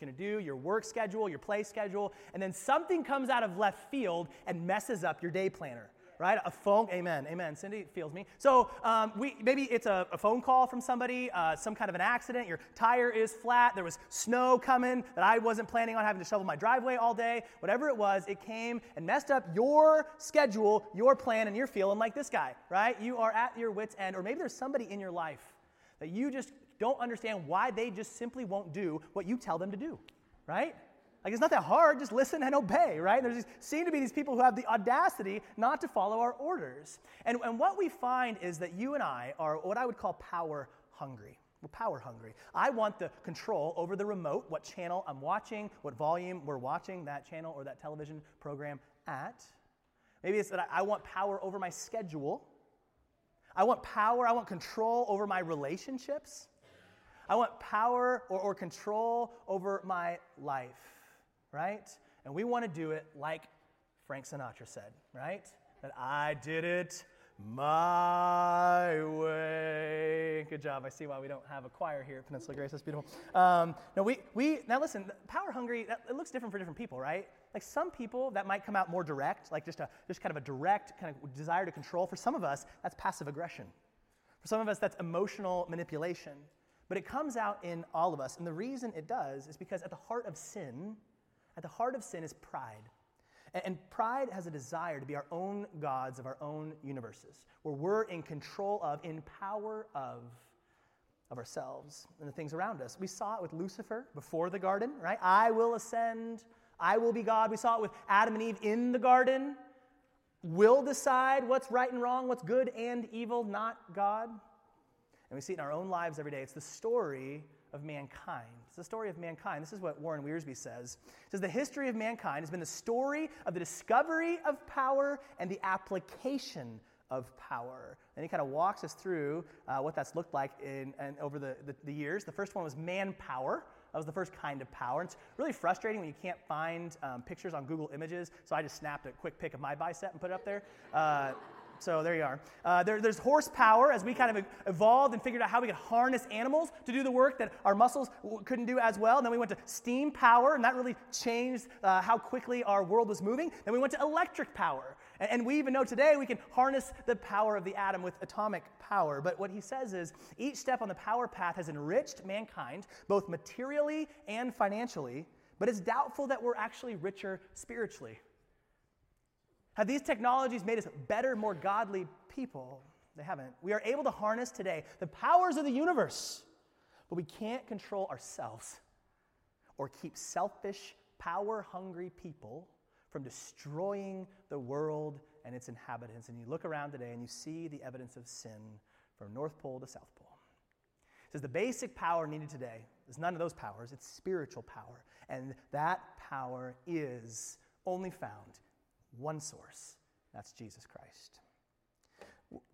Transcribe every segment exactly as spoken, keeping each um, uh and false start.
you're going to do, your work schedule, your play schedule, and then something comes out of left field and messes up your day planner. Right? A phone, amen, amen. Cindy feels me. So um, we maybe it's a, a phone call from somebody, uh, some kind of an accident, your tire is flat, there was snow coming that I wasn't planning on having to shovel my driveway all day. Whatever it was, it came and messed up your schedule, your plan, and you're feeling like this guy, right? You are at your wit's end, or maybe there's somebody in your life that you just don't understand why they just simply won't do what you tell them to do, right? Like, it's not that hard. Just listen and obey, right? There seem to be these people who have the audacity not to follow our orders. And, and what we find is that you and I are what I would call power hungry. We're power hungry. I want the control over the remote, what channel I'm watching, what volume we're watching that channel or that television program at. Maybe it's that I, I want power over my schedule. I want power. I want control over my relationships. I want power or, or control over my life. Right? And we want to do it like Frank Sinatra said, right? That I did it my way. Good job. I see why we don't have a choir here at Peninsula Grace. That's beautiful. Um, no, we, we, now listen, power hungry, that, it looks different for different people, right? Like some people, that might come out more direct, like just a just kind of a direct kind of desire to control. For some of us, that's passive aggression. For some of us, that's emotional manipulation. But it comes out in all of us. And the reason it does is because at the heart of sin, At the heart of sin is pride. And, and pride has a desire to be our own gods of our own universes, where we're in control of, in power of, of ourselves and the things around us. We saw it with Lucifer before the garden, right? I will ascend. I will be God. We saw it with Adam and Eve in the garden. Will decide what's right and wrong, what's good and evil, not God. And we see it in our own lives every day. It's the story of mankind. It's the story of mankind. This is what Warren Wiersbe says. He says, the history of mankind has been the story of the discovery of power and the application of power. And he kind of walks us through uh, what that's looked like in and over the, the, the years. The first one was manpower. That was the first kind of power. And it's really frustrating when you can't find um, pictures on Google Images, so I just snapped a quick pic of my bicep and put it up there. Uh, So there you are. Uh, there, there's horsepower as we kind of evolved and figured out how we could harness animals to do the work that our muscles w- couldn't do as well. And then we went to steam power, and that really changed uh, how quickly our world was moving. Then we went to electric power. And, and we even know today we can harness the power of the atom with atomic power. But what he says is each step on the power path has enriched mankind, both materially and financially, but it's doubtful that we're actually richer spiritually. Have these technologies made us better, more godly people? They haven't. We are able to harness today the powers of the universe, but we can't control ourselves or keep selfish, power-hungry people from destroying the world and its inhabitants. And you look around today and you see the evidence of sin from North Pole to South Pole. It says the basic power needed today is none of those powers. It's spiritual power. And that power is only found one source, that's Jesus Christ.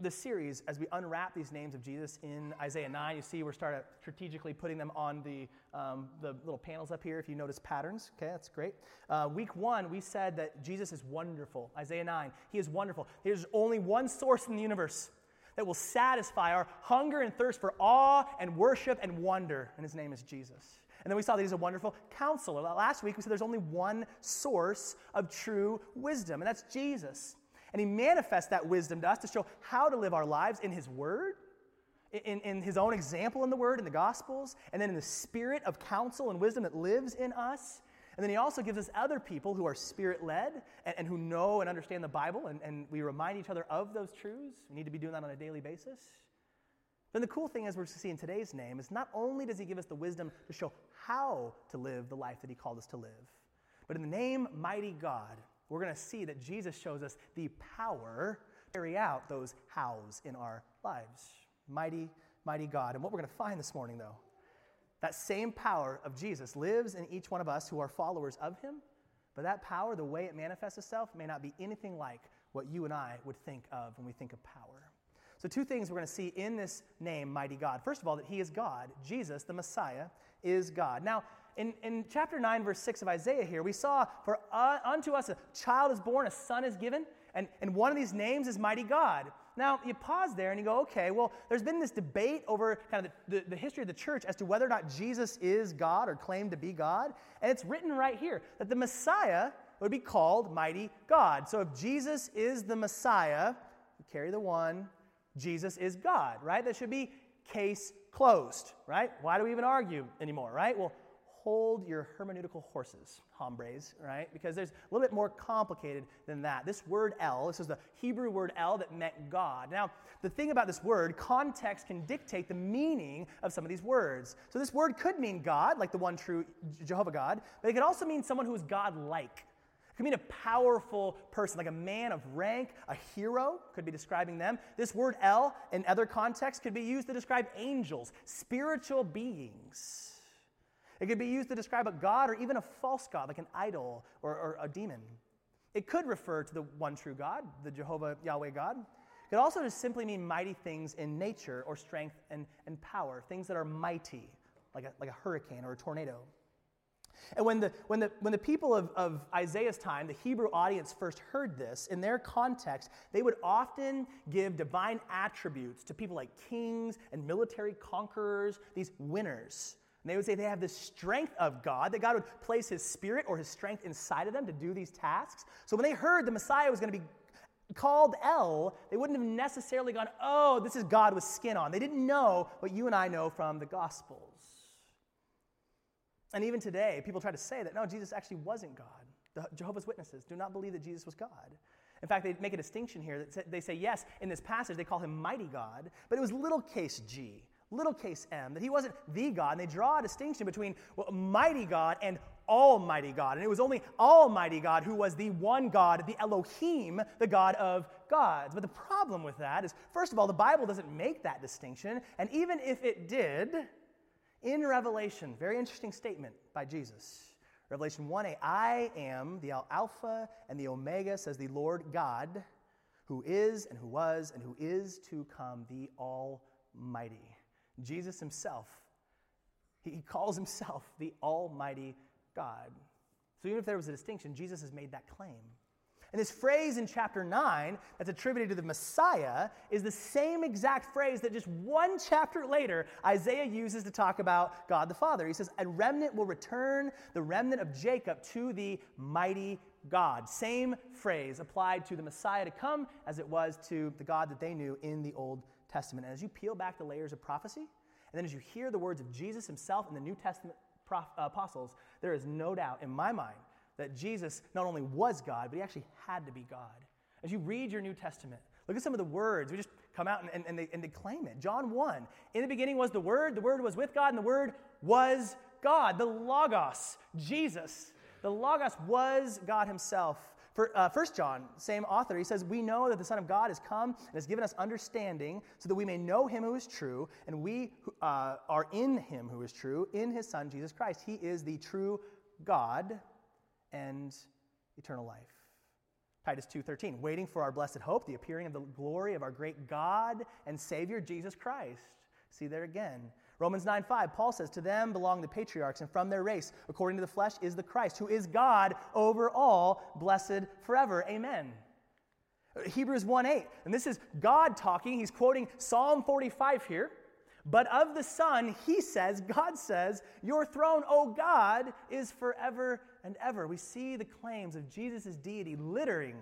The series, as we unwrap these names of Jesus in Isaiah nine, you see we're starting strategically putting them on the um, the little panels up here if you notice patterns. Okay, that's great. Uh, week one, we said that Jesus is wonderful. Isaiah nine, he is wonderful. There's only one source in the universe that will satisfy our hunger and thirst for awe and worship and wonder, and his name is Jesus. And then we saw that he's a wonderful counselor. Last week we said there's only one source of true wisdom, and that's Jesus. And he manifests that wisdom to us to show how to live our lives in his word, in, in his own example in the word, in the gospels, and then in the spirit of counsel and wisdom that lives in us. And then he also gives us other people who are spirit-led and, and who know and understand the Bible, and, and we remind each other of those truths. We need to be doing that on a daily basis. Then the cool thing, as we're seeing today's name, is not only does he give us the wisdom to show how to live the life that he called us to live, but in the name Mighty God, we're going to see that Jesus shows us the power to carry out those hows in our lives. Mighty, mighty God. And what we're going to find this morning, though, that same power of Jesus lives in each one of us who are followers of him, but that power, the way it manifests itself, may not be anything like what you and I would think of when we think of power. So two things we're going to see in this name, Mighty God. First of all, that he is God. Jesus, the Messiah, is God. Now, in, in chapter nine, verse six of Isaiah here, we saw, for uh, unto us a child is born, a son is given, And, and one of these names is Mighty God. Now, you pause there and you go, okay, well, there's been this debate over kind of the, the, the history of the church as to whether or not Jesus is God or claimed to be God. And it's written right here that the Messiah would be called Mighty God. So if Jesus is the Messiah, carry the one, Jesus is God, right? That should be case closed, right? Why do we even argue anymore, right? Well, hold your hermeneutical horses, hombres, right? Because there's a little bit more complicated than that. This word El, this is the Hebrew word El that meant God. Now, the thing about this word, context can dictate the meaning of some of these words. So this word could mean God, like the one true Jehovah God, but it could also mean someone who is God-like. It could mean a powerful person, like a man of rank, a hero, could be describing them. This word El, in other contexts, could be used to describe angels, spiritual beings. It could be used to describe a god or even a false god, like an idol or, or a demon. It could refer to the one true God, the Jehovah Yahweh God. It could also just simply mean mighty things in nature or strength and, and power, things that are mighty, like a, like a hurricane or a tornado. And when the when the when the people of, of Isaiah's time, the Hebrew audience first heard this, in their context, they would often give divine attributes to people like kings and military conquerors, these winners. And they would say they have the strength of God, that God would place his spirit or his strength inside of them to do these tasks. So when they heard the Messiah was going to be called El, they wouldn't have necessarily gone, oh, this is God with skin on. They didn't know what you and I know from the Gospels. And even today, people try to say that, no, Jesus actually wasn't God. The Jehovah's Witnesses do not believe that Jesus was God. In fact, they make a distinction here. That they say, yes, in this passage, they call him Mighty God, but it was little case g, little case m, that he wasn't the God. And they draw a distinction between well, Mighty God and Almighty God. And it was only Almighty God who was the one God, the Elohim, the God of gods. But the problem with that is, first of all, the Bible doesn't make that distinction. And even if it did, in Revelation, very interesting statement by Jesus. Revelation one eight, I am the Alpha and the Omega, says the Lord God, who is and who was and who is to come, the Almighty. Jesus himself, he calls himself the Almighty God. So even if there was a distinction, Jesus has made that claim. And this phrase in chapter nine that's attributed to the Messiah is the same exact phrase that just one chapter later Isaiah uses to talk about God the Father. He says, a remnant will return, the remnant of Jacob, to the Mighty God. Same phrase applied to the Messiah to come as it was to the God that they knew in the Old Testament. And as you peel back the layers of prophecy, and then as you hear the words of Jesus himself and the New Testament prof- apostles, there is no doubt in my mind that Jesus not only was God, but he actually had to be God. As you read your New Testament, look at some of the words. We just come out and, and, and, they, and they claim it. John one, in the beginning was the Word, the Word was with God, and the Word was God. The Logos, Jesus. The Logos was God himself. For, uh, First John, same author, he says, we know that the Son of God has come and has given us understanding so that we may know him who is true, and we uh, are in him who is true, in his Son, Jesus Christ. He is the true God and eternal life. Titus two thirteen, waiting for our blessed hope, the appearing of the glory of our great God and Savior, Jesus Christ. See there again. Romans nine five, Paul says, to them belong the patriarchs, and from their race, according to the flesh, is the Christ, who is God over all, blessed forever. Amen. Hebrews one eight, and this is God talking. He's quoting Psalm forty-five here. But of the Son, he says, God says, your throne, O God, is forever and ever. We see the claims of Jesus' deity littering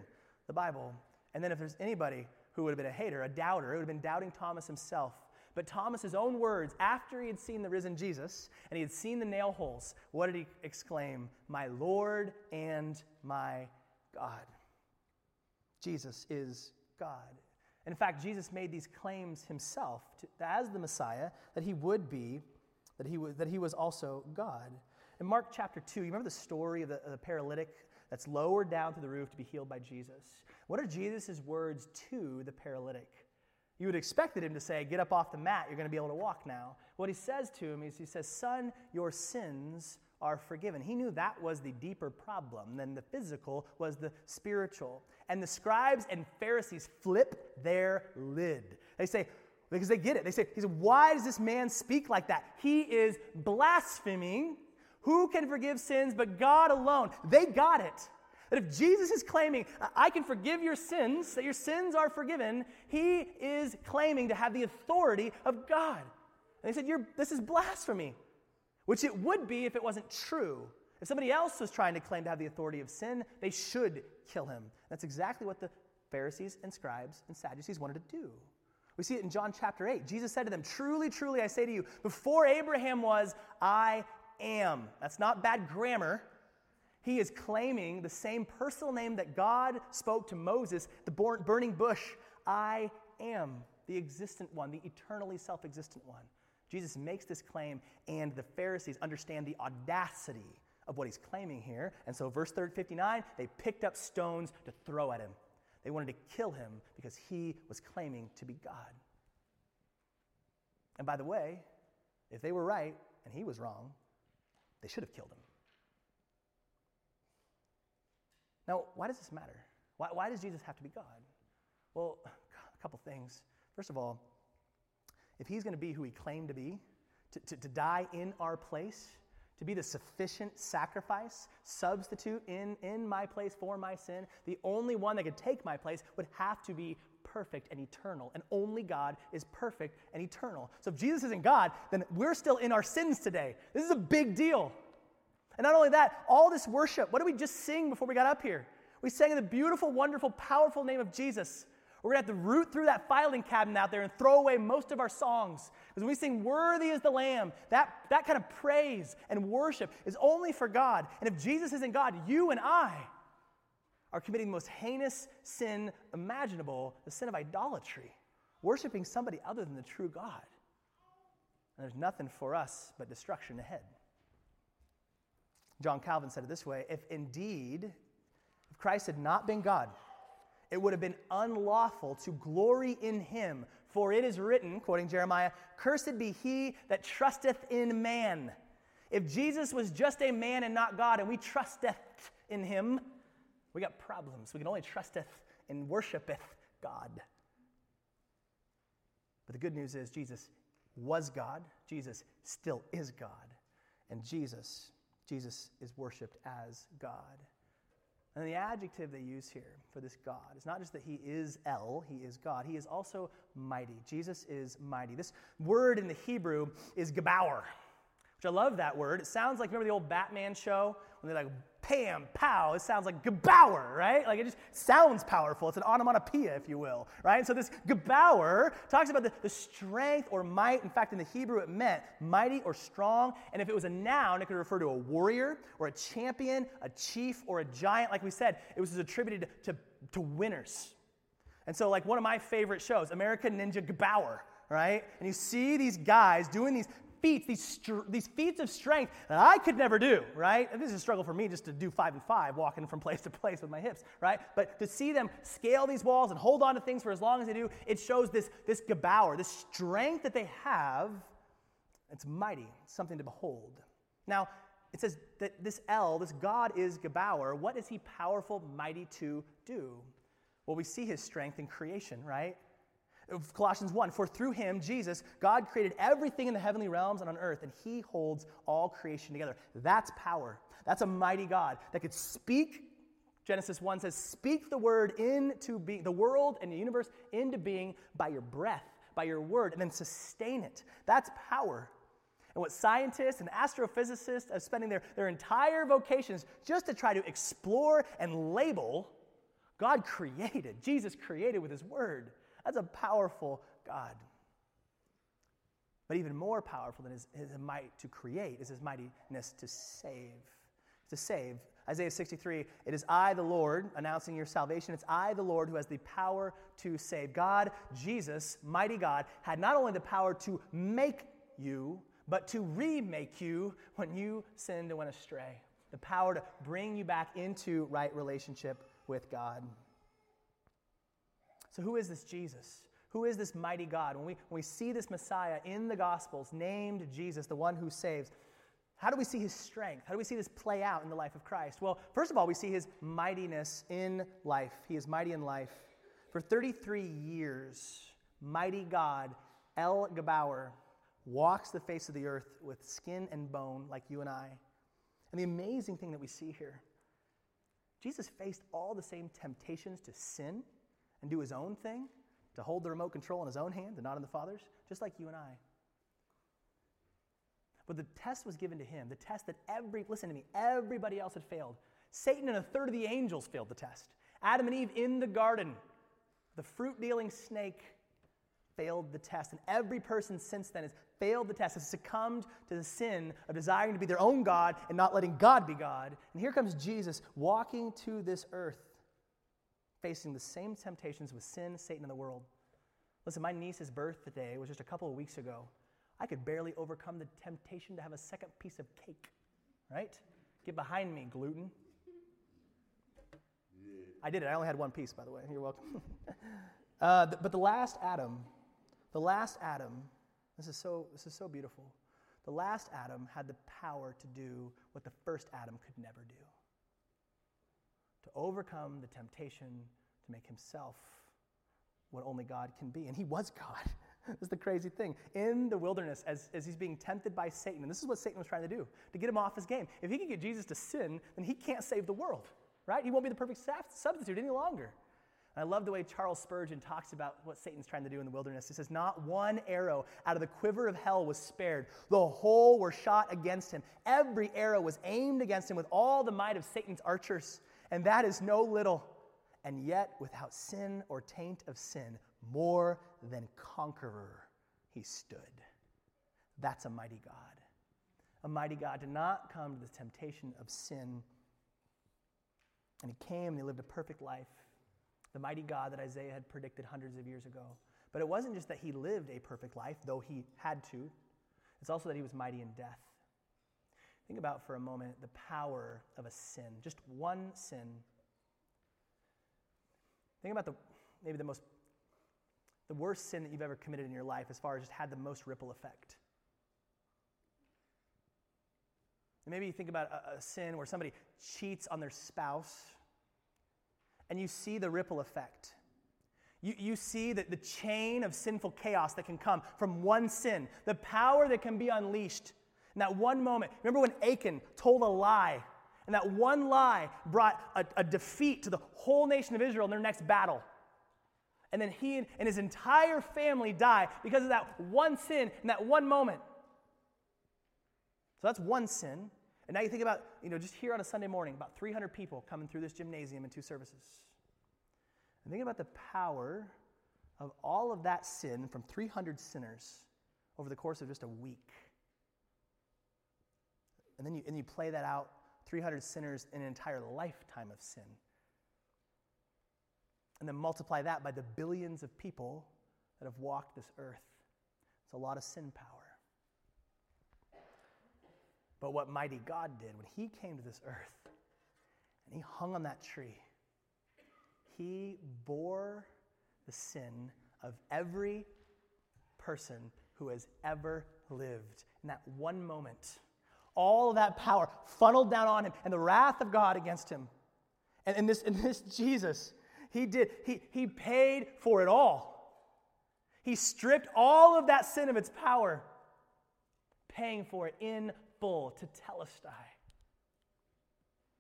the Bible. And then if there's anybody who would have been a hater, a doubter, it would have been doubting Thomas himself. But Thomas's own words, after he had seen the risen Jesus and he had seen the nail holes, what did he exclaim? My Lord and my God. Jesus is God. In fact, Jesus made these claims himself to, as the Messiah, that he would be, that he was, that he was also God. In Mark chapter two, you remember the story of the, of the paralytic that's lowered down through the roof to be healed by Jesus? What are Jesus' words to the paralytic? You would have expected him to say, get up off the mat, you're going to be able to walk now. What he says to him is, he says, son, your sins are forgiven. He knew that was the deeper problem than the physical was the spiritual. And the scribes and Pharisees flip their lid. They say, because they get it. They say, he said, why does this man speak like that? He is blaspheming. Who can forgive sins but God alone? They got it. That if Jesus is claiming, I can forgive your sins, that your sins are forgiven, he is claiming to have the authority of God. And they said, You're, this is blasphemy, which it would be if it wasn't true. If somebody else was trying to claim to have the authority of sin, they should kill him. That's exactly what the Pharisees and scribes and Sadducees wanted to do. We see it in John chapter eight. Jesus said to them, truly, truly, I say to you, before Abraham was, I am. That's not bad grammar. He is claiming the same personal name that God spoke to Moses, the burning bush. I am the existent one, the eternally self-existent one. Jesus makes this claim, and the Pharisees understand the audacity of what he's claiming here. And so verse fifty-nine, they picked up stones to throw at him. They wanted to kill him because he was claiming to be God. And by the way, if they were right and he was wrong, they should have killed him. Now, why does this matter? Why, why does Jesus have to be God? Well, a couple things. First of all, if he's going to be who he claimed to be, to, to, to die in our place, to be the sufficient sacrifice, substitute in, in my place for my sin, the only one that could take my place would have to be perfect and eternal. And only God is perfect and eternal. So if Jesus isn't God, then we're still in our sins today. This is a big deal. And not only that, all this worship, what did we just sing before we got up here? We sang in the beautiful, wonderful, powerful name of Jesus. We're going to have to root through that filing cabinet out there and throw away most of our songs. Because when we sing, worthy is the Lamb, that, that kind of praise and worship is only for God. And if Jesus isn't God, you and I are committing the most heinous sin imaginable, the sin of idolatry, worshiping somebody other than the true God. And there's nothing for us but destruction ahead. John Calvin said it this way, if indeed, if Christ had not been God, it would have been unlawful to glory in him, for it is written, quoting Jeremiah, cursed be he that trusteth in man. If Jesus was just a man and not God, and we trusteth in him, we got problems. We can only trusteth and worshipeth God. But the good news is Jesus was God, Jesus still is God, and Jesus, Jesus is worshipped as God. And the adjective they use here for this God is not just that he is El, he is God, he is also mighty. Jesus is mighty. This word in the Hebrew is Gebauer, which I love that word. It sounds like, remember the old Batman show? When they're like, pam, pow, it sounds like Gebauer, right? Like it just sounds powerful. It's an onomatopoeia, if you will, right? And so this Gebauer talks about the, the strength or might. In fact, in the Hebrew, it meant mighty or strong. And if it was a noun, it could refer to a warrior or a champion, a chief, or a giant. Like we said, it was attributed to, to winners. And so like one of my favorite shows, American Ninja Gebauer, right? And you see these guys doing these feats, these, str- these feats of strength that I could never do, right? And this is a struggle for me just to do five and five, walking from place to place with my hips, right? But to see them scale these walls and hold on to things for as long as they do, it shows this, this Gebauer, this strength that they have. It's mighty, it's something to behold. Now, it says that this El, this God is Gebauer. What is he powerful, mighty to do? Well, we see his strength in creation, right? Colossians one, for through him, Jesus, God created everything in the heavenly realms and on earth, and he holds all creation together. That's power. That's a mighty God that could speak. Genesis one says, speak the word into being, the world and the universe into being by your breath, by your word, and then sustain it. That's power. And what scientists and astrophysicists are spending their, their entire vocations just to try to explore and label, God created, Jesus created with his word. That's a powerful God. But even more powerful than his, his might to create is his mightiness to save. To save. Isaiah sixty-three, it is I, the Lord, announcing your salvation. It's I, the Lord, who has the power to save. God, Jesus, mighty God, had not only the power to make you, but to remake you when you sinned and went astray. The power to bring you back into right relationship with God. So who is this Jesus? Who is this mighty God? When we, when we see this Messiah in the Gospels, named Jesus, the one who saves, how do we see his strength? How do we see this play out in the life of Christ? Well, first of all, we see his mightiness in life. He is mighty in life. For thirty-three years, mighty God, El Gebauer, walks the face of the earth with skin and bone like you and I. And the amazing thing that we see here Jesus faced all the same temptations to sin and do his own thing, to hold the remote control in his own hand and not in the Father's, just like you and I. But the test was given to him, the test that every, listen to me, everybody else had failed. Satan and a third of the angels failed the test. Adam and Eve in the garden, the fruit-dealing snake failed the test. And every person since then has failed the test, has succumbed to the sin of desiring to be their own God and not letting God be God. And here comes Jesus walking to this earth, facing the same temptations with sin, Satan, and the world. Listen, my niece's birthday was just a couple of weeks ago. I could barely overcome the temptation to have a second piece of cake, right? Get behind me, gluten. I did it. I only had one piece, by the way. You're welcome. uh, but the last Adam, the last Adam, this is so this is so beautiful. The last Adam had the power to do what the first Adam could never do. To overcome the temptation to make himself what only God can be. And he was God. This is the crazy thing. In the wilderness, as, as he's being tempted by Satan, and this is what Satan was trying to do, to get him off his game. If he can get Jesus to sin, then he can't save the world. Right? He won't be the perfect substitute any longer. And I love the way Charles Spurgeon talks about what Satan's trying to do in the wilderness. He says, not one arrow out of the quiver of hell was spared. The whole were shot against him. Every arrow was aimed against him with all the might of Satan's archers. And that is no little. And yet, without sin or taint of sin, more than conqueror he stood. That's a mighty God. A mighty God did not come to the temptation of sin. And he came and he lived a perfect life, the mighty God that Isaiah had predicted hundreds of years ago. But it wasn't just that he lived a perfect life, though he had to. It's also that he was mighty in death. Think about for a moment the power of a sin, just one sin. Think about the maybe the most, the worst sin that you've ever committed in your life as far as just had the most ripple effect. And maybe you think about a, a sin where somebody cheats on their spouse and you see the ripple effect. You, you see that the chain of sinful chaos that can come from one sin, the power that can be unleashed in that one moment. Remember when Achan told a lie, and that one lie brought a, a defeat to the whole nation of Israel in their next battle. And then he and his entire family die because of that one sin in that one moment. So that's one sin. And now you think about, you know, just here on a Sunday morning, about three hundred people coming through this gymnasium in two services. And think about the power of all of that sin from three hundred sinners over the course of just a week. And then you, and you play that out, three hundred sinners in an entire lifetime of sin. And then multiply that by the billions of people that have walked this earth. It's a lot of sin power. But what mighty God did when he came to this earth and he hung on that tree, he bore the sin of every person who has ever lived. In that one moment, all of that power funneled down on him and the wrath of God against him. And, and, this, and this Jesus, he did, he, he paid for it all. He stripped all of that sin of its power, paying for it in to Telestai.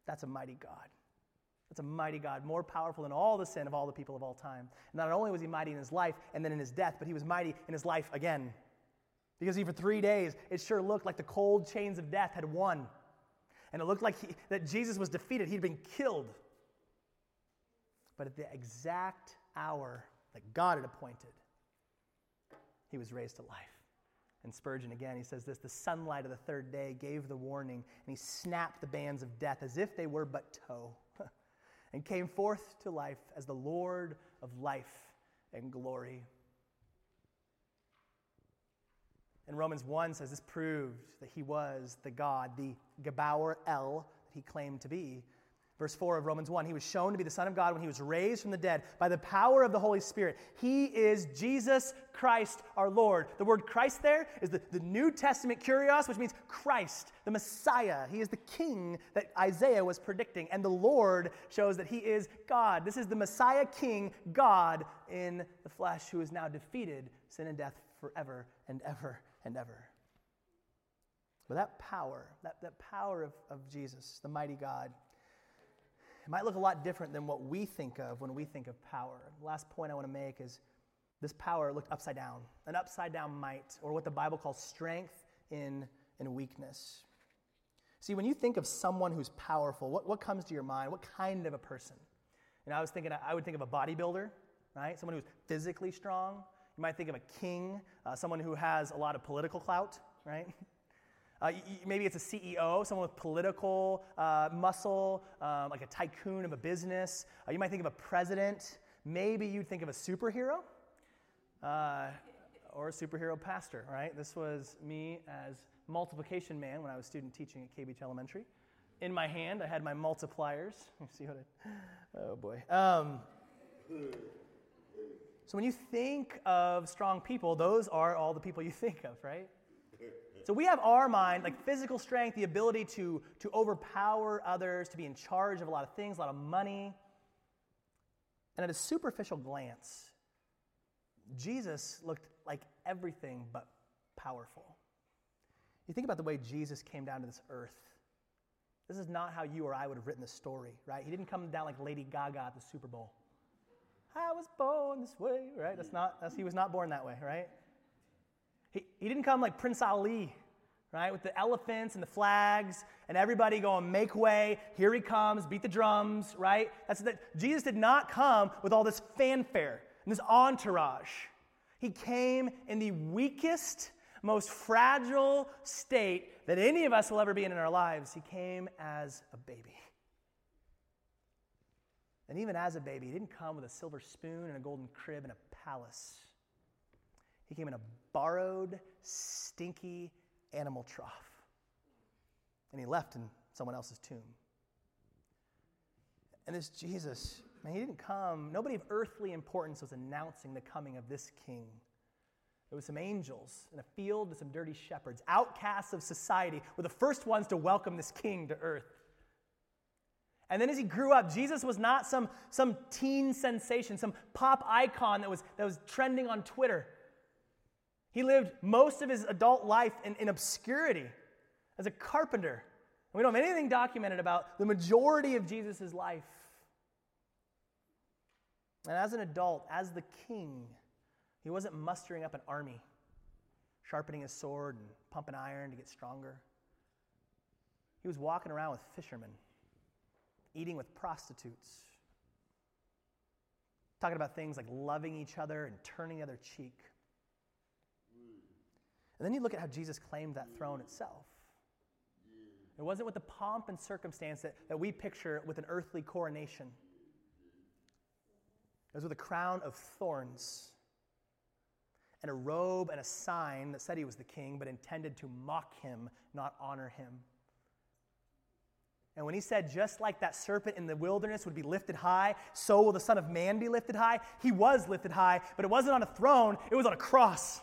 That's a mighty God. That's a mighty God, more powerful than all the sin of all the people of all time. And not only was he mighty in his life and then in his death, but he was mighty in his life again. Because even for three days, it sure looked like the cold chains of death had won. And it looked like he, that Jesus was defeated. He'd been killed. But at the exact hour that God had appointed, he was raised to life. And Spurgeon, again, he says this, the sunlight of the third day gave the warning, and he snapped the bands of death as if they were but tow, and came forth to life as the Lord of life and glory. And Romans one says this proved that he was the God, the Gebauer El that he claimed to be. Verse four of Romans one, he was shown to be the Son of God when he was raised from the dead by the power of the Holy Spirit. He is Jesus Christ our Lord. The word Christ there is the, the New Testament kurios, which means Christ, the Messiah. He is the King that Isaiah was predicting. And the Lord shows that he is God. This is the Messiah King, God in the flesh, who has now defeated sin and death forever and ever and ever. But that power, that, that power of, of Jesus, the mighty God, It might look a lot different than what we think of when we think of power. The last point I want to make is this power looked upside down, an upside down might, or what the Bible calls strength in, in weakness. See, when you think of someone who's powerful, what, what comes to your mind? What kind of a person? And I was thinking, I would think of a bodybuilder, right? Someone who's physically strong. You might think of a king, uh, someone who has a lot of political clout, right? Uh, maybe it's a C E O, someone with political uh, muscle, um, like a tycoon of a business. Uh, you might think of a president. Maybe you'd think of a superhero uh, or a superhero pastor, right? This was me as multiplication man when I was student teaching at K B H Elementary. In my hand, I had my multipliers. You see what I, oh boy. Um, so when you think of strong people, those are all the people you think of, right? So we have our mind, like physical strength, the ability to, to overpower others, to be in charge of a lot of things, a lot of money. And at a superficial glance, Jesus looked like everything but powerful. You think about the way Jesus came down to this earth. This is not how you or I would have written the story, right? He didn't come down like Lady Gaga at the Super Bowl. I was born this way, right? That's not, that's, he was not born that way, right? He, he didn't come like Prince Ali, right, with the elephants and the flags and everybody going, make way, here he comes, beat the drums, right? That's that. Jesus did not come with all this fanfare and this entourage. He came in the weakest, most fragile state that any of us will ever be in in our lives. He came as a baby. And even as a baby, he didn't come with a silver spoon and a golden crib and a palace. He came in a borrowed, stinky animal trough. And he left in someone else's tomb. And this Jesus, man, he didn't come. Nobody of earthly importance was announcing the coming of this king. It was some angels in a field with some dirty shepherds, outcasts of society, were the first ones to welcome this king to earth. And then as he grew up, Jesus was not some, some teen sensation, some pop icon that was, that was trending on Twitter. He lived most of his adult life in, in obscurity as a carpenter. And we don't have anything documented about the majority of Jesus' life. And as an adult, as the king, he wasn't mustering up an army, sharpening his sword and pumping iron to get stronger. He was walking around with fishermen, eating with prostitutes, talking about things like loving each other and turning the other cheek. And then you look at how Jesus claimed that throne itself. It wasn't with the pomp and circumstance that, that we picture with an earthly coronation. It was with a crown of thorns and a robe and a sign that said he was the king, but intended to mock him, not honor him. And when he said, just like that serpent in the wilderness would be lifted high, so will the Son of Man be lifted high, he was lifted high, but it wasn't on a throne, it was on a cross.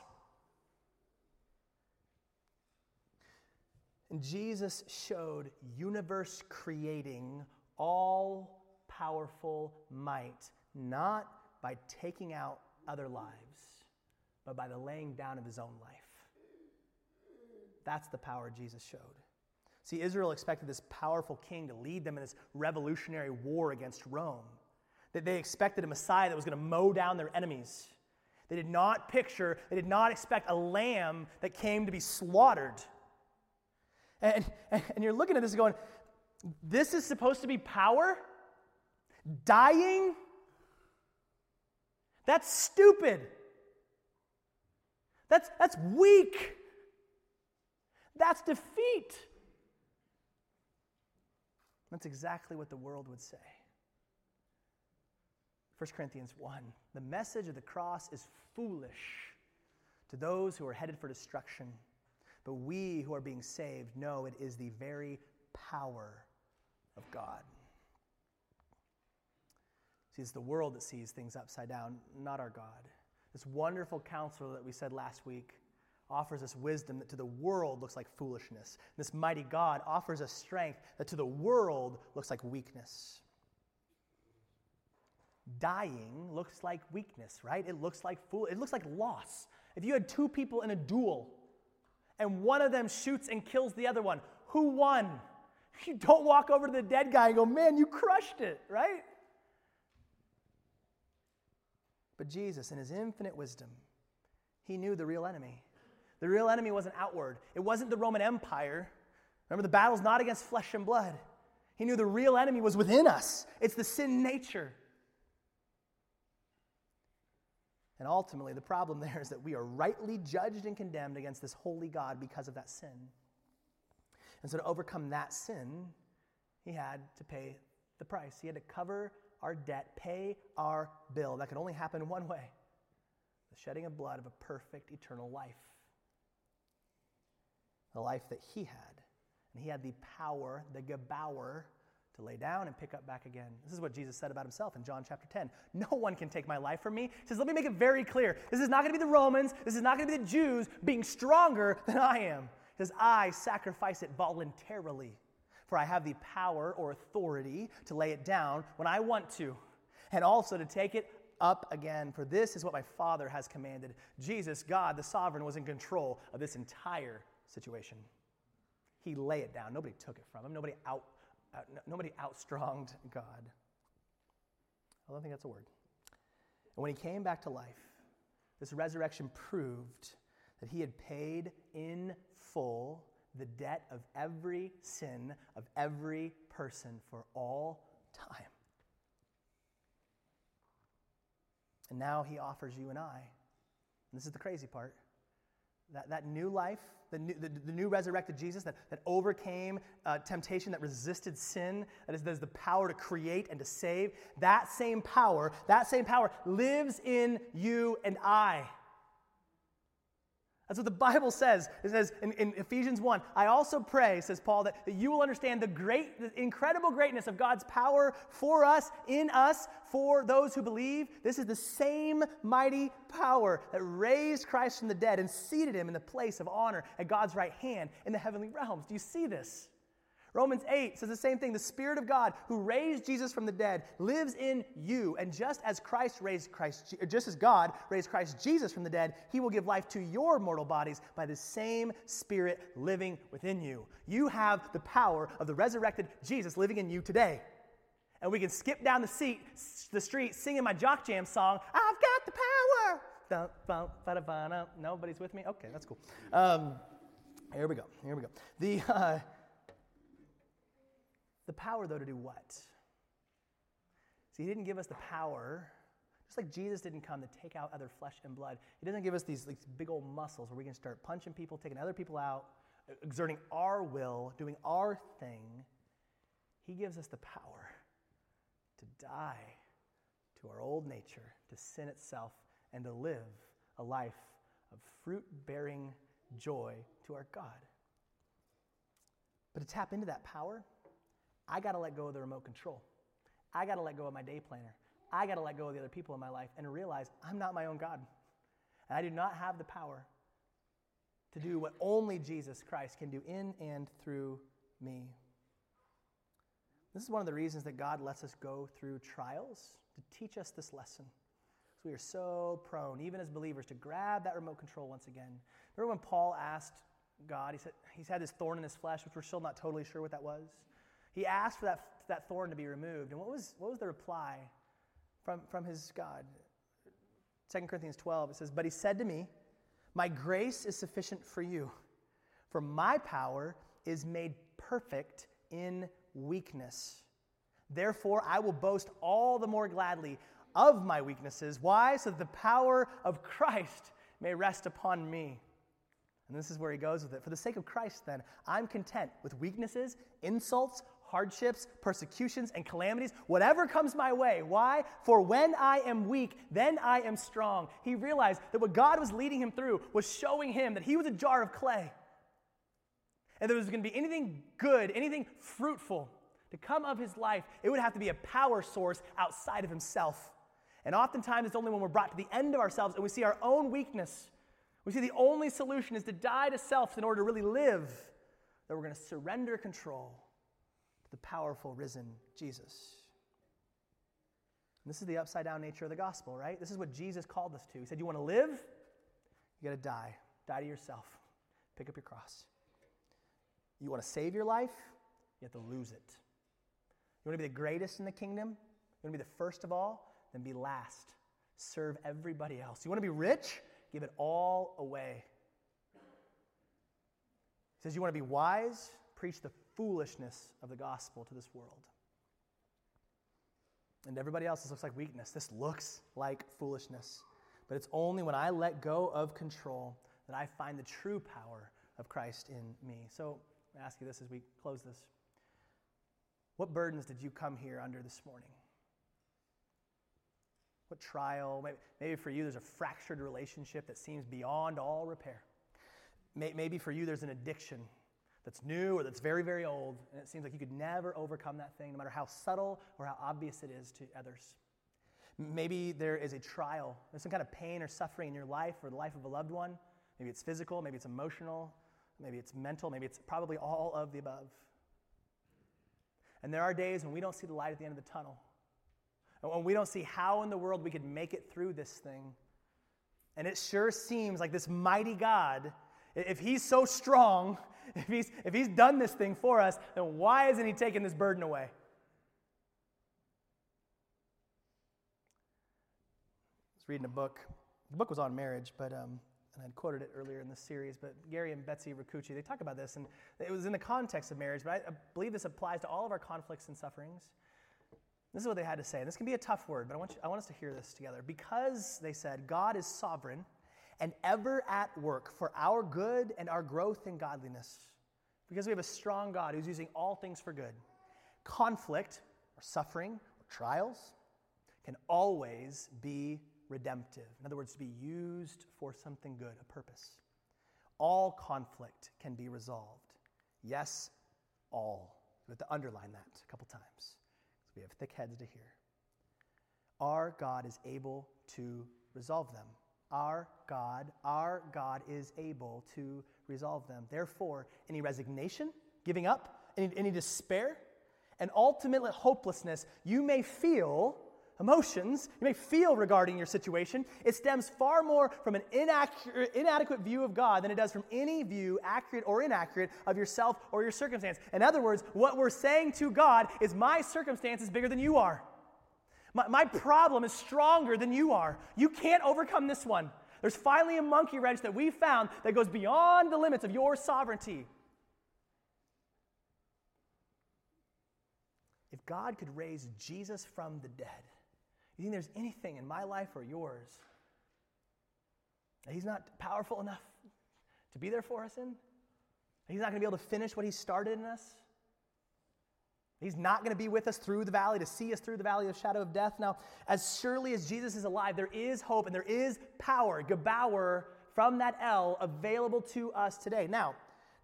And Jesus showed universe-creating, all-powerful might, not by taking out other lives, but by the laying down of his own life. That's the power Jesus showed. See, Israel expected this powerful king to lead them in this revolutionary war against Rome. That they expected a Messiah that was going to mow down their enemies. They did not picture, they did not expect a lamb that came to be slaughtered. And, and you're looking at this going, this is supposed to be power? Dying? That's stupid. That's, that's weak. That's defeat. That's exactly what the world would say. First Corinthians one, the message of the cross is foolish to those who are headed for destruction. But we who are being saved know it is the very power of God. See, it's the world that sees things upside down, not our God. This wonderful counselor that we said last week offers us wisdom that to the world looks like foolishness. This mighty God offers us strength that to the world looks like weakness. Dying looks like weakness, right? It looks like fool. It looks like loss. If you had two people in a duel, and one of them shoots and kills the other one, who won? You don't walk over to the dead guy and go, man, you crushed it, right? But Jesus, in his infinite wisdom, he knew the real enemy. The real enemy wasn't outward. It wasn't the Roman Empire. Remember, the battle's not against flesh and blood. He knew the real enemy was within us. It's the sin nature. And ultimately, the problem there is that we are rightly judged and condemned against this holy God because of that sin. And so to overcome that sin, he had to pay the price. He had to cover our debt, pay our bill. That could only happen one way: the shedding of blood of a perfect, eternal life. The life that he had. And he had the power, the Gebauer, to lay down and pick up back again. This is what Jesus said about himself in John chapter ten. No one can take my life from me. He says, let me make it very clear. This is not going to be the Romans. This is not going to be the Jews being stronger than I am. He says, I sacrifice it voluntarily, for I have the power or authority to lay it down when I want to, and also to take it up again, for this is what my Father has commanded. Jesus, God, the sovereign, was in control of this entire situation. He lay it down. Nobody took it from him. Nobody out, out nobody outstronged God. I don't think that's a word. And when he came back to life, this resurrection proved that he had paid in full the debt of every sin of every person for all time. And now he offers you and I, and this is the crazy part, that, that new life, the new, the, the new resurrected Jesus that, that overcame uh, temptation, that resisted sin, that is, that is the power to create and to save. That same power, that same power lives in you and I. That's what the Bible says. It says in, in Ephesians one, I also pray, says Paul, that, that you will understand the great, the incredible greatness of God's power for us, in us, for those who believe. This is the same mighty power that raised Christ from the dead and seated him in the place of honor at God's right hand in the heavenly realms. Do you see this? Romans eight says the same thing. The Spirit of God who raised Jesus from the dead lives in you, and just as Christ raised Christ, just as God raised Christ Jesus from the dead, he will give life to your mortal bodies by the same Spirit living within you. You have the power of the resurrected Jesus living in you today. And we can skip down the seat, the street singing my Jock Jam song, I've got the power. Nobody's with me? Okay, that's cool. Um, here we go. Here we go. The... Uh, The power, though, to do what? See, he didn't give us the power, just like Jesus didn't come to take out other flesh and blood. He doesn't give us these, these big old muscles where we can start punching people, taking other people out, exerting our will, doing our thing. He gives us the power to die to our old nature, to sin itself, and to live a life of fruit-bearing joy to our God. But to tap into that power, I got to let go of the remote control. I got to let go of my day planner. I got to let go of the other people in my life and realize I'm not my own God. And I do not have the power to do what only Jesus Christ can do in and through me. This is one of the reasons that God lets us go through trials, to teach us this lesson. So we are so prone, even as believers, to grab that remote control once again. Remember when Paul asked God, he said he's had this thorn in his flesh, which we're still not totally sure what that was. He asked for that, that thorn to be removed. And what was what was the reply from, from his God? Second Corinthians twelve, it says, but he said to me, my grace is sufficient for you, for my power is made perfect in weakness. Therefore, I will boast all the more gladly of my weaknesses. Why? So that the power of Christ may rest upon me. And this is where he goes with it. For the sake of Christ, then, I'm content with weaknesses, insults, hardships, persecutions, and calamities, whatever comes my way. Why? For when I am weak, then I am strong. He realized that what God was leading him through was showing him that he was a jar of clay. And if there was going to be anything good, anything fruitful to come of his life, it would have to be a power source outside of himself. And oftentimes, it's only when we're brought to the end of ourselves and we see our own weakness, we see the only solution is to die to self in order to really live, that we're going to surrender control to the powerful, risen Jesus. And this is the upside-down nature of the gospel, right? This is what Jesus called us to. He said, you want to live? You got to die. Die to yourself. Pick up your cross. You want to save your life? You have to lose it. You want to be the greatest in the kingdom? You want to be the first of all? Then be last. Serve everybody else. You want to be rich? Give it all away. He says you want to be wise? Preach the foolishness of the gospel to this world. And everybody else, this looks like weakness. This looks like foolishness. But it's only when I let go of control that I find the true power of Christ in me. So I ask you this as we close this. What burdens did you come here under this morning? What trial? Maybe, maybe for you there's a fractured relationship that seems beyond all repair. Maybe for you there's an addiction that's new or that's very, very old, and it seems like you could never overcome that thing, no matter how subtle or how obvious it is to others. Maybe there is a trial. There's some kind of pain or suffering in your life or the life of a loved one. Maybe it's physical, maybe it's emotional, maybe it's mental, maybe it's probably all of the above. And there are days when we don't see the light at the end of the tunnel, and when we don't see how in the world we could make it through this thing. And it sure seems like this mighty God, if he's so strong, if he's, if he's done this thing for us, then why isn't he taking this burden away? I was reading a book. The book was on marriage, but um, and I'd quoted it earlier in this series, but Gary and Betsy Rucucci, they talk about this, and it was in the context of marriage, but I, I believe this applies to all of our conflicts and sufferings. This is what they had to say, and this can be a tough word, but I want you, I want us to hear this together. Because, they said, God is sovereign and ever at work for our good and our growth in godliness. Because we have a strong God who's using all things for good, conflict or suffering or trials can always be redemptive. In other words, to be used for something good, a purpose. All conflict can be resolved. Yes, all. We have to underline that a couple times. We have thick heads to hear. Our God is able to resolve them. Our God, our God is able to resolve them. Therefore, any resignation, giving up, any, any despair, and ultimately hopelessness, you may feel emotions, you may feel regarding your situation, it stems far more from an inaccurate, inadequate view of God than it does from any view, accurate or inaccurate, of yourself or your circumstance. In other words, what we're saying to God is, my circumstance is bigger than you are. My, my problem is stronger than you are. You can't overcome this one. There's finally a monkey wrench that we found that goes beyond the limits of your sovereignty. If God could raise Jesus from the dead, you think there's anything in my life or yours that he's not powerful enough to be there for us in? That he's not going to be able to finish what he started in us? That he's not going to be with us through the valley, to see us through the valley of shadow of death? Now, as surely as Jesus is alive, there is hope and there is power, Gebauer, from that L, available to us today. Now,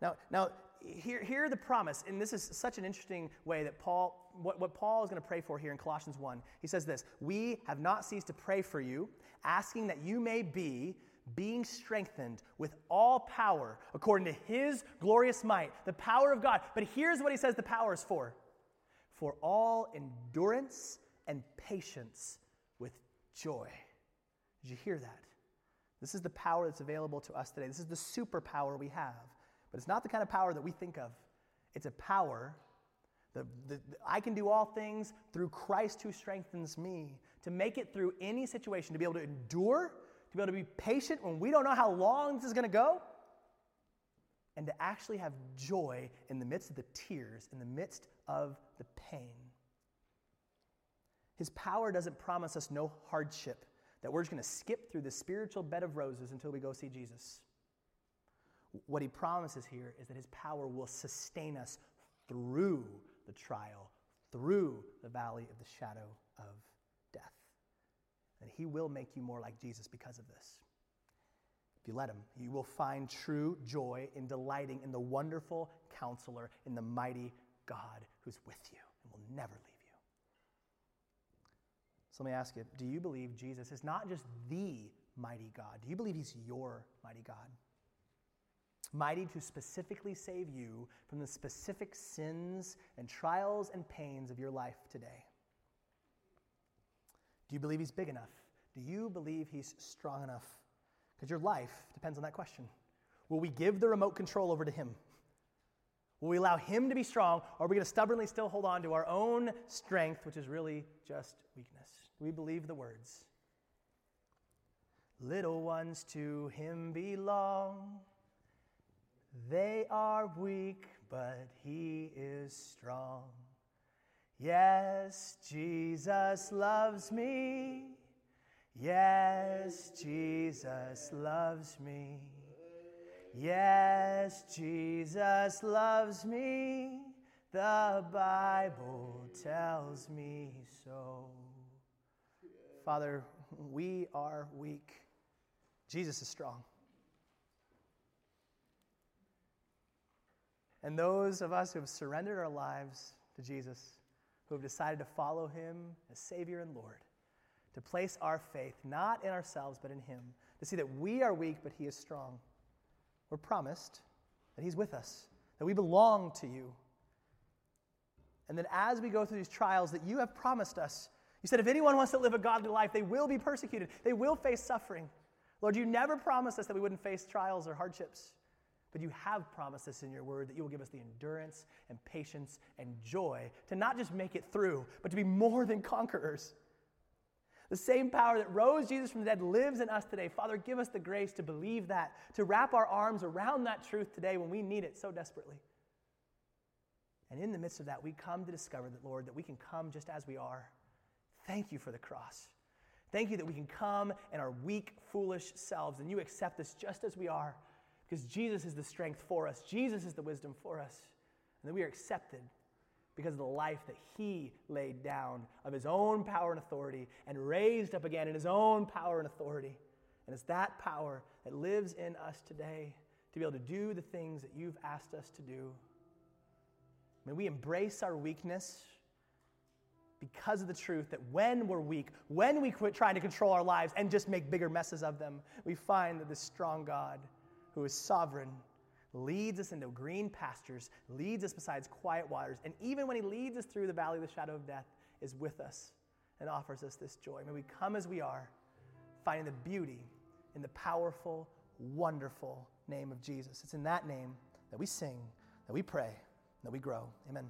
now, now, Here, here the promise, and this is such an interesting way that Paul, what, what Paul is going to pray for here in Colossians one. He says this, we have not ceased to pray for you, asking that you may be being strengthened with all power according to his glorious might, the power of God. But here's what he says the power is for. For all endurance and patience with joy. Did you hear that? This is the power that's available to us today. This is the superpower we have. But it's not the kind of power that we think of. It's a power that, that I can do all things through Christ who strengthens me, to make it through any situation, to be able to endure, to be able to be patient when we don't know how long this is going to go, and to actually have joy in the midst of the tears, in the midst of the pain. His power doesn't promise us no hardship, that we're just going to skip through the spiritual bed of roses until we go see Jesus. What he promises here is that his power will sustain us through the trial, through the valley of the shadow of death. And he will make you more like Jesus because of this. If you let him, you will find true joy in delighting in the wonderful counselor, in the mighty God who's with you and will never leave you. So let me ask you, do you believe Jesus is not just the mighty God? Do you believe he's your mighty God? Mighty to specifically save you from the specific sins and trials and pains of your life today. Do you believe he's big enough? Do you believe he's strong enough? Because your life depends on that question. Will we give the remote control over to him? Will we allow him to be strong, or are we going to stubbornly still hold on to our own strength, which is really just weakness? We believe the words. Little ones to him belong. They are weak, but he is strong. Yes, Jesus loves me. Yes, Jesus loves me. Yes, Jesus loves me. The Bible tells me so. Father, we are weak. Jesus is strong. And those of us who have surrendered our lives to Jesus, who have decided to follow him as Savior and Lord, to place our faith not in ourselves but in him, to see that we are weak but he is strong. We're promised that he's with us, that we belong to you. And that as we go through these trials that you have promised us, you said if anyone wants to live a godly life, they will be persecuted. They will face suffering. Lord, you never promised us that we wouldn't face trials or hardships. But you have promised us in your word that you will give us the endurance and patience and joy to not just make it through, but to be more than conquerors. The same power that rose Jesus from the dead lives in us today. Father, give us the grace to believe that, to wrap our arms around that truth today when we need it so desperately. And in the midst of that, we come to discover that, Lord, that we can come just as we are. Thank you for the cross. Thank you that we can come in our weak, foolish selves, and you accept us just as we are. Because Jesus is the strength for us. Jesus is the wisdom for us. And that we are accepted because of the life that he laid down of his own power and authority and raised up again in his own power and authority. And it's that power that lives in us today to be able to do the things that you've asked us to do. May we embrace our weakness because of the truth that when we're weak, when we quit trying to control our lives and just make bigger messes of them, we find that this strong God who is sovereign, leads us into green pastures, leads us beside quiet waters, and even when he leads us through the valley of the shadow of death, is with us and offers us this joy. May we come as we are, finding the beauty in the powerful, wonderful name of Jesus. It's in that name that we sing, that we pray, that we grow. Amen.